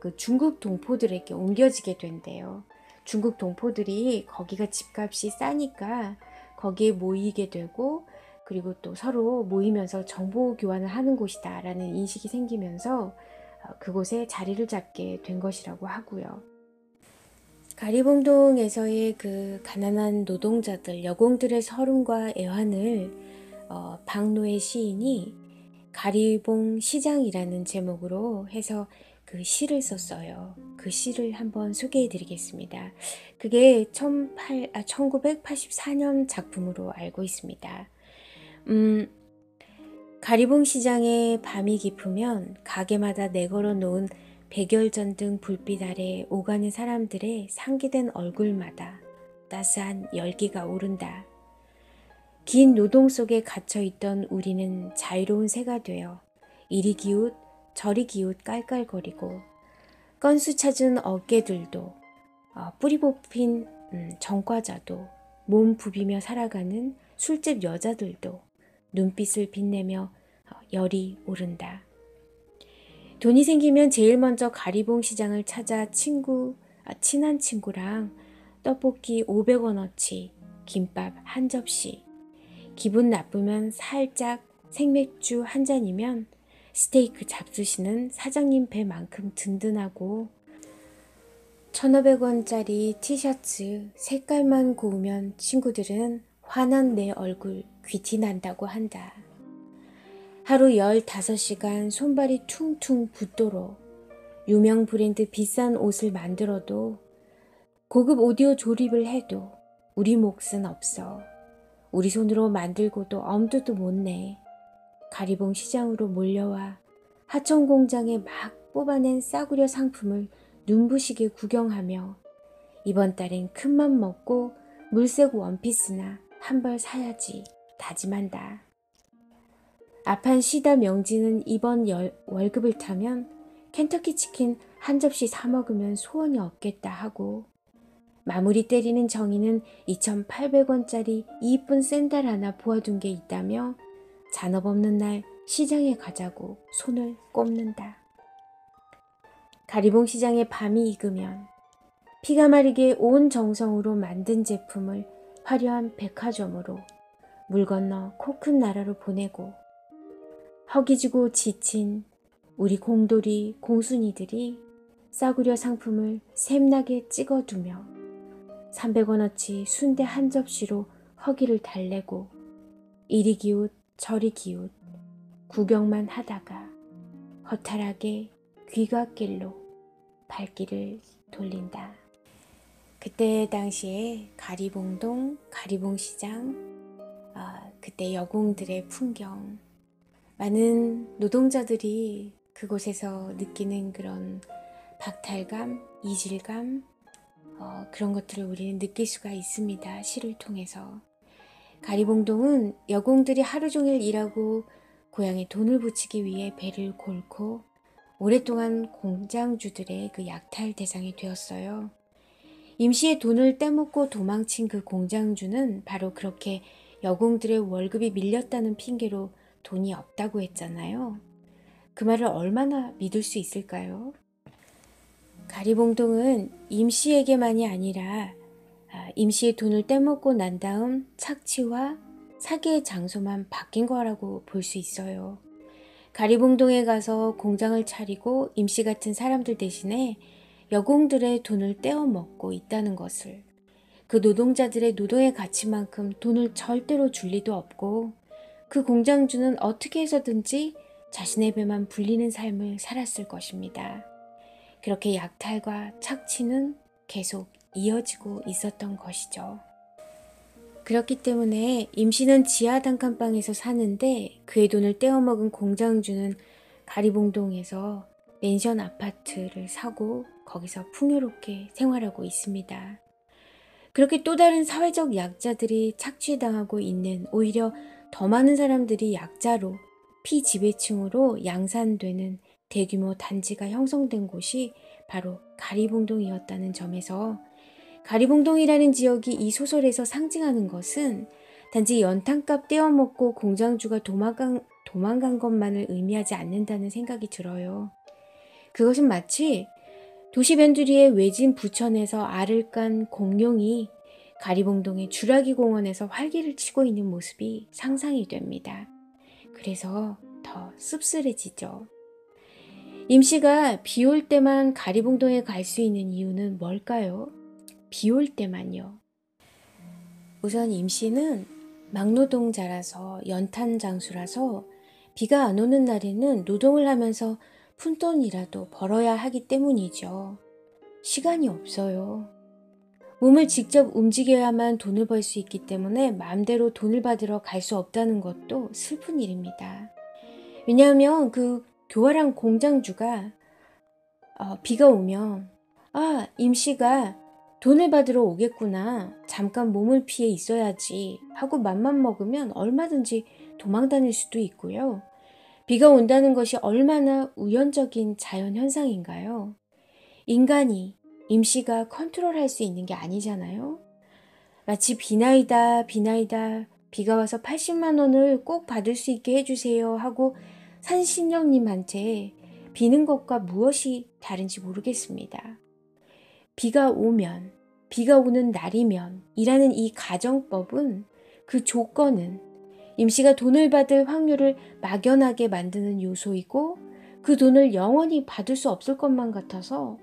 그 중국 동포들에게 옮겨지게 된대요. 중국 동포들이 거기가 집값이 싸니까 거기에 모이게 되고 그리고 또 서로 모이면서 정보 교환을 하는 곳이다 라는 인식이 생기면서 그곳에 자리를 잡게 된 것이라고 하고요. 가리봉동에서의 그 가난한 노동자들, 여공들의 서름과 애환을 박노해 시인이 가리봉 시장이라는 제목으로 해서 그 시를 썼어요. 그 시를 한번 소개해 드리겠습니다. 그게 1984년 작품으로 알고 있습니다. 가리봉 시장에 밤이 깊으면 가게마다 내걸어 놓은 백열전 등 불빛 아래 오가는 사람들의 상기된 얼굴마다 따스한 열기가 오른다. 긴 노동 속에 갇혀있던 우리는 자유로운 새가 되어 이리 기웃 저리 기웃 깔깔거리고 건수 찾은 어깨들도 뿌리 뽑힌 정과자도 몸 부비며 살아가는 술집 여자들도 눈빛을 빛내며 열이 오른다. 돈이 생기면 제일 먼저 가리봉 시장을 찾아 친한 친구랑 떡볶이 500원어치, 김밥 한 접시, 기분 나쁘면 살짝 생맥주 한 잔이면 스테이크 잡수시는 사장님 배만큼 든든하고 1,500원짜리 티셔츠 색깔만 고우면 친구들은 환한 내 얼굴 귀티난다고 한다. 하루 15시간 손발이 퉁퉁 붓도록 유명 브랜드 비싼 옷을 만들어도 고급 오디오 조립을 해도 우리 몫은 없어. 우리 손으로 만들고도 엄두도 못 내. 가리봉 시장으로 몰려와 하청 공장에 막 뽑아낸 싸구려 상품을 눈부시게 구경하며 이번 달엔 큰맘 먹고 물색 원피스나 한 벌 사야지 다짐한다. 아판 쉬다 명진은 이번 월급을 타면 켄터키 치킨 한 접시 사 먹으면 소원이 없겠다 하고 마무리 때리는 정희는 2,800원짜리 이쁜 샌들 하나 보아둔 게 있다며 잔업 없는 날 시장에 가자고 손을 꼽는다. 가리봉 시장의 밤이 익으면 피가 마르게 온 정성으로 만든 제품을 화려한 백화점으로 물 건너 코 큰 나라로 보내고 허기지고 지친 우리 공돌이 공순이들이 싸구려 상품을 샘나게 찍어두며 300원어치 순대 한 접시로 허기를 달래고 이리 기웃 저리 기웃 구경만 하다가 허탈하게 귀갓길로 발길을 돌린다. 그때 당시에 가리봉동, 가리봉시장, 그때 여공들의 풍경, 많은 노동자들이 그곳에서 느끼는 그런 박탈감, 이질감, 그런 것들을 우리는 느낄 수가 있습니다. 시를 통해서. 가리봉동은 여공들이 하루 종일 일하고 고향에 돈을 붙이기 위해 배를 골고 오랫동안 공장주들의 그 약탈 대상이 되었어요. 임시의 돈을 떼먹고 도망친 그 공장주는 바로 그렇게 여공들의 월급이 밀렸다는 핑계로 돈이 없다고 했잖아요. 그 말을 얼마나 믿을 수 있을까요? 가리봉동은 임시에게만이 아니라 임시의 돈을 떼먹고 난 다음 착취와 사기의 장소만 바뀐 거라고 볼 수 있어요. 가리봉동에 가서 공장을 차리고 임시 같은 사람들 대신에 여공들의 돈을 떼어먹고 있다는 것을, 그 노동자들의 노동의 가치만큼 돈을 절대로 줄 리도 없고 그 공장주는 어떻게 해서든지 자신의 배만 불리는 삶을 살았을 것입니다. 그렇게 약탈과 착취는 계속 이어지고 있었던 것이죠. 그렇기 때문에 임시는 지하 단칸방에서 사는데 그의 돈을 떼어먹은 공장주는 가리봉동에서 맨션 아파트를 사고 거기서 풍요롭게 생활하고 있습니다. 그렇게 또 다른 사회적 약자들이 착취당하고 있는, 오히려 더 많은 사람들이 약자로 피지배층으로 양산되는 대규모 단지가 형성된 곳이 바로 가리봉동이었다는 점에서 가리봉동이라는 지역이 이 소설에서 상징하는 것은 단지 연탄값 떼어먹고 공장주가 도망간 것만을 의미하지 않는다는 생각이 들어요. 그것은 마치 도시 변두리의 외진 부천에서 알을 깐 공룡이 가리봉동의 주라기 공원에서 활기를 치고 있는 모습이 상상이 됩니다. 그래서 더 씁쓸해지죠. 임씨가 비 올 때만 가리봉동에 갈 수 있는 이유는 뭘까요? 비 올 때만요. 우선 임씨는 막노동자라서 연탄 장수라서 비가 안 오는 날에는 노동을 하면서 푼돈이라도 벌어야 하기 때문이죠. 시간이 없어요. 몸을 직접 움직여야만 돈을 벌 수 있기 때문에 마음대로 돈을 받으러 갈 수 없다는 것도 슬픈 일입니다. 왜냐하면 그 교활한 공장주가 비가 오면 아, 임씨가 돈을 받으러 오겠구나, 잠깐 몸을 피해 있어야지 하고 맘만 먹으면 얼마든지 도망 다닐 수도 있고요. 비가 온다는 것이 얼마나 우연적인 자연현상인가요? 인간이, 임씨가 컨트롤할 수 있는 게 아니잖아요. 마치 비나이다 비가 와서 80만 원을 꼭 받을 수 있게 해주세요 하고 산신령님한테 비는 것과 무엇이 다른지 모르겠습니다. 비가 오면, 비가 오는 날이면 이라는 이 가정법은, 그 조건은 임씨가 돈을 받을 확률을 막연하게 만드는 요소이고 그 돈을 영원히 받을 수 없을 것만 같아서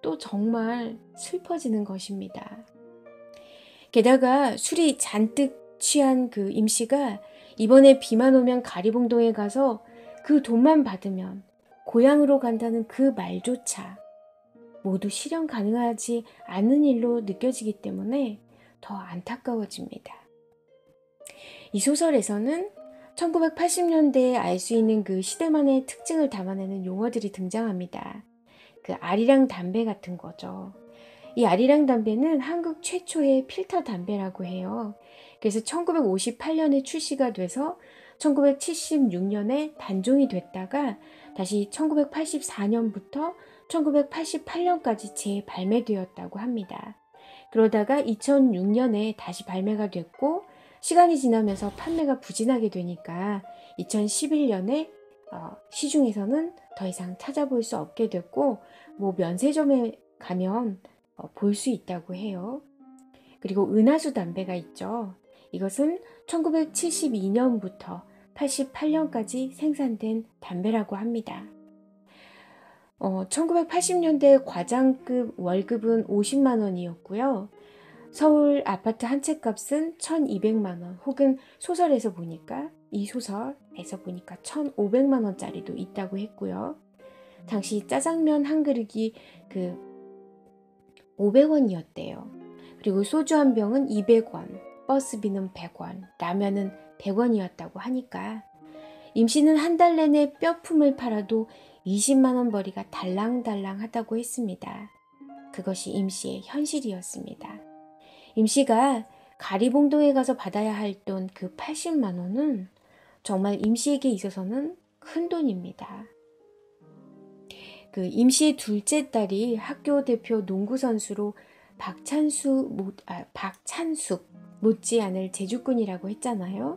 또 정말 슬퍼지는 것입니다. 게다가 술이 잔뜩 취한 그 임씨가 이번에 비만 오면 가리봉동에 가서 그 돈만 받으면 고향으로 간다는 그 말조차 모두 실현 가능하지 않은 일로 느껴지기 때문에 더 안타까워집니다. 이 소설에서는 1980년대에 알 수 있는 그 시대만의 특징을 담아내는 용어들이 등장합니다. 그 아리랑 담배 같은 거죠. 이 아리랑 담배는 한국 최초의 필터 담배라고 해요. 그래서 1958년에 출시가 돼서 1976년에 단종이 됐다가 다시 1984년부터 1988년까지 재발매되었다고 합니다. 그러다가 2006년에 다시 발매가 됐고 시간이 지나면서 판매가 부진하게 되니까 2011년에 시중에서는 더 이상 찾아볼 수 없게 됐고 뭐 면세점에 가면 볼 수 있다고 해요. 그리고 은하수 담배가 있죠. 이것은 1972년부터 88년까지 생산된 담배라고 합니다. 1980년대 과장급 월급은 50만 원이었고요. 서울 아파트 한 채 값은 1,200만 원 혹은 이 소설에서 보니까 1,500만 원짜리도 있다고 했고요. 당시 짜장면 한 그릇이 500원이었대요. 그리고 소주 한 병은 200원, 버스비는 100원, 라면은 100원이었다고 하니까 임씨는 한 달 내내 뼈품을 팔아도 20만 원 벌이가 달랑달랑 하다고 했습니다. 그것이 임씨의 현실이었습니다. 임씨가 가리봉동에 가서 받아야 할 돈 그 80만 원은 정말 임씨에게 있어서는 큰 돈입니다. 그 임씨의 둘째 딸이 학교 대표 농구 선수로 박찬숙 못지않을 제주꾼이라고 했잖아요.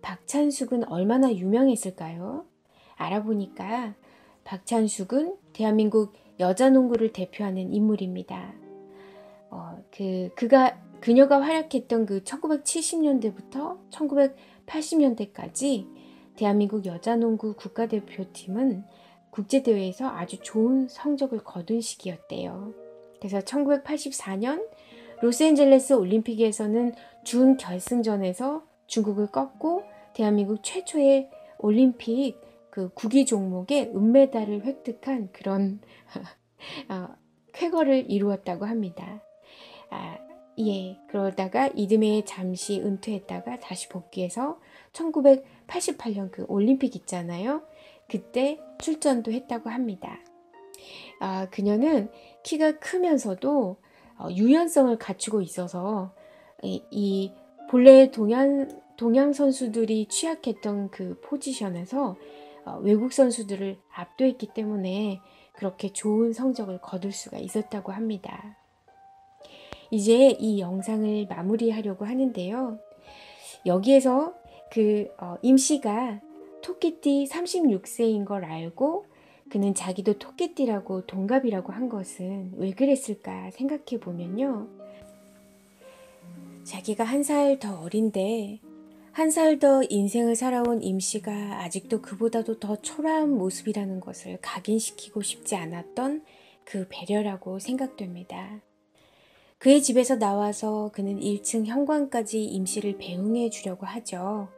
박찬숙은 얼마나 유명했을까요? 알아보니까 박찬숙은 대한민국 여자농구를 대표하는 인물입니다. 그녀가 활약했던 그 1970년대부터 1980년대까지 대한민국 여자농구 국가대표팀은 국제대회에서 아주 좋은 성적을 거둔 시기였대요. 그래서 1984년 로스앤젤레스 올림픽에서는 준결승전에서 중국을 꺾고 대한민국 최초의 올림픽 그 구기 종목에 은메달을 획득한 그런 쾌거를 이루었다고 합니다. 그러다가 이듬해 잠시 은퇴했다가 다시 복귀해서 1988년 그 올림픽 있잖아요. 그때 출전도 했다고 합니다. 그녀는 키가 크면서도 유연성을 갖추고 있어서 이 본래 동양 선수들이 취약했던 그 포지션에서 외국 선수들을 압도했기 때문에 그렇게 좋은 성적을 거둘 수가 있었다고 합니다. 이제 이 영상을 마무리하려고 하는데요. 여기에서 그 임씨가 토끼띠 36세인 걸 알고 그는 자기도 토끼띠라고 동갑이라고 한 것은 왜 그랬을까 생각해 보면요. 자기가 한 살 더 어린데 한 살 더 인생을 살아온 임씨가 아직도 그보다도 더 초라한 모습이라는 것을 각인시키고 싶지 않았던 그 배려라고 생각됩니다. 그의 집에서 나와서 그는 1층 현관까지 임씨를 배웅해 주려고 하죠.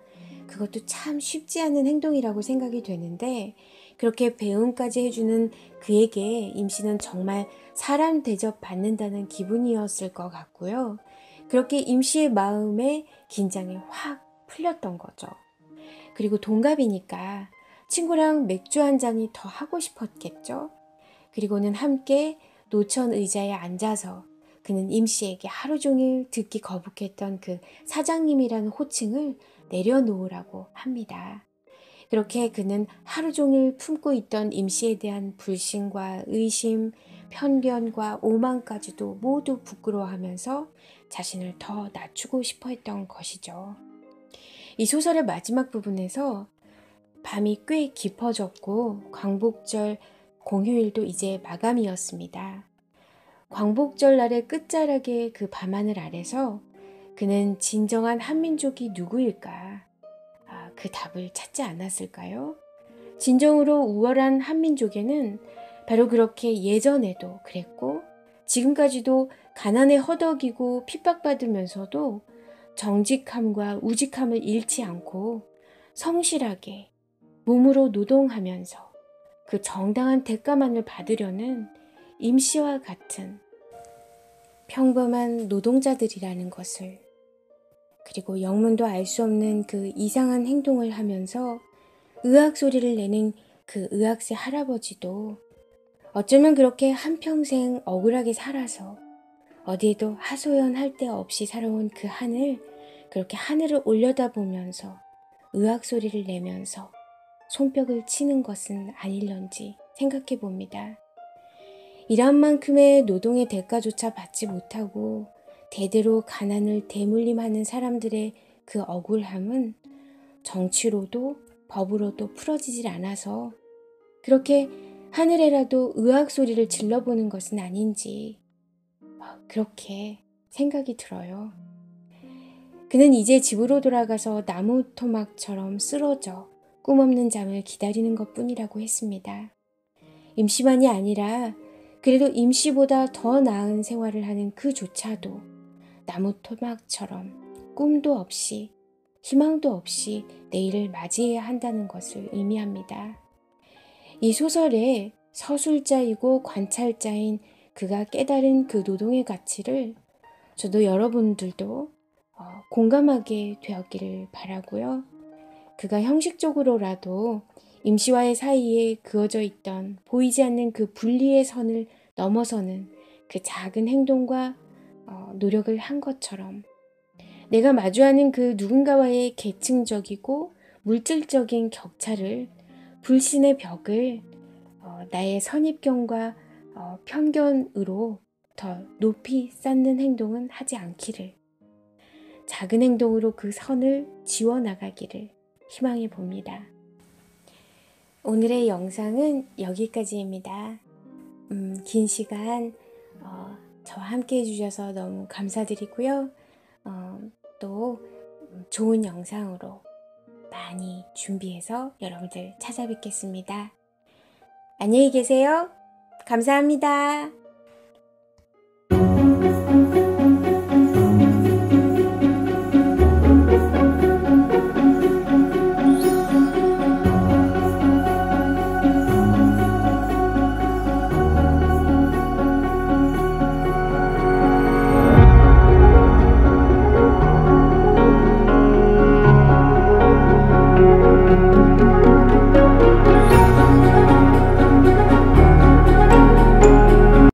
그것도 참 쉽지 않은 행동이라고 생각이 되는데 그렇게 배웅까지 해주는 그에게 임씨는 정말 사람 대접 받는다는 기분이었을 것 같고요. 그렇게 임씨의 마음에 긴장이 확 풀렸던 거죠. 그리고 동갑이니까 친구랑 맥주 한 잔이 더 하고 싶었겠죠. 그리고는 함께 노천 의자에 앉아서 그는 임씨에게 하루 종일 듣기 거북했던 그 사장님이라는 호칭을 내려놓으라고 합니다. 그렇게 그는 하루 종일 품고 있던 임씨에 대한 불신과 의심, 편견과 오만까지도 모두 부끄러워하면서 자신을 더 낮추고 싶어 했던 것이죠. 이 소설의 마지막 부분에서 밤이 꽤 깊어졌고 광복절 공휴일도 이제 마감이었습니다. 광복절 날의 끝자락의 그 밤하늘 아래서 그는 진정한 한민족이 누구일까? 그 답을 찾지 않았을까요? 진정으로 우월한 한민족에는 바로 그렇게 예전에도 그랬고 지금까지도 가난에 허덕이고 핍박받으면서도 정직함과 우직함을 잃지 않고 성실하게 몸으로 노동하면서 그 정당한 대가만을 받으려는 임씨와 같은 평범한 노동자들이라는 것을, 그리고 영문도 알 수 없는 그 이상한 행동을 하면서 의학 소리를 내는 그 의학세 할아버지도 어쩌면 그렇게 한평생 억울하게 살아서 어디에도 하소연할 데 없이 살아온 그 하늘, 그렇게 하늘을 올려다보면서 의학 소리를 내면서 손뼉을 치는 것은 아닐런지 생각해 봅니다. 일한 만큼의 노동의 대가조차 받지 못하고 대대로 가난을 대물림하는 사람들의 그 억울함은 정치로도 법으로도 풀어지질 않아서 그렇게 하늘에라도 의학 소리를 질러보는 것은 아닌지 그렇게 생각이 들어요. 그는 이제 집으로 돌아가서 나무 토막처럼 쓰러져 꿈없는 잠을 기다리는 것뿐이라고 했습니다. 임씨만이 아니라 그래도 임씨보다 더 나은 생활을 하는 그조차도 나무 토막처럼 꿈도 없이 희망도 없이 내일을 맞이해야 한다는 것을 의미합니다. 이 소설에 서술자이고 관찰자인 그가 깨달은 그 노동의 가치를 저도 여러분들도 공감하게 되었기를 바라고요. 그가 형식적으로라도 임씨와의 사이에 그어져 있던 보이지 않는 그 분리의 선을 넘어서는 그 작은 행동과 노력을 한 것처럼 내가 마주하는 그 누군가와의 계층적이고 물질적인 격차를, 불신의 벽을 나의 선입견과 편견으로 더 높이 쌓는 행동은 하지 않기를, 작은 행동으로 그 선을 지워나가기를 희망해 봅니다. 오늘의 영상은 여기까지입니다. 긴 시간 저와 함께 해주셔서 너무 감사드리고요. 또 좋은 영상으로 많이 준비해서 여러분들 찾아뵙겠습니다. 안녕히 계세요. 감사합니다.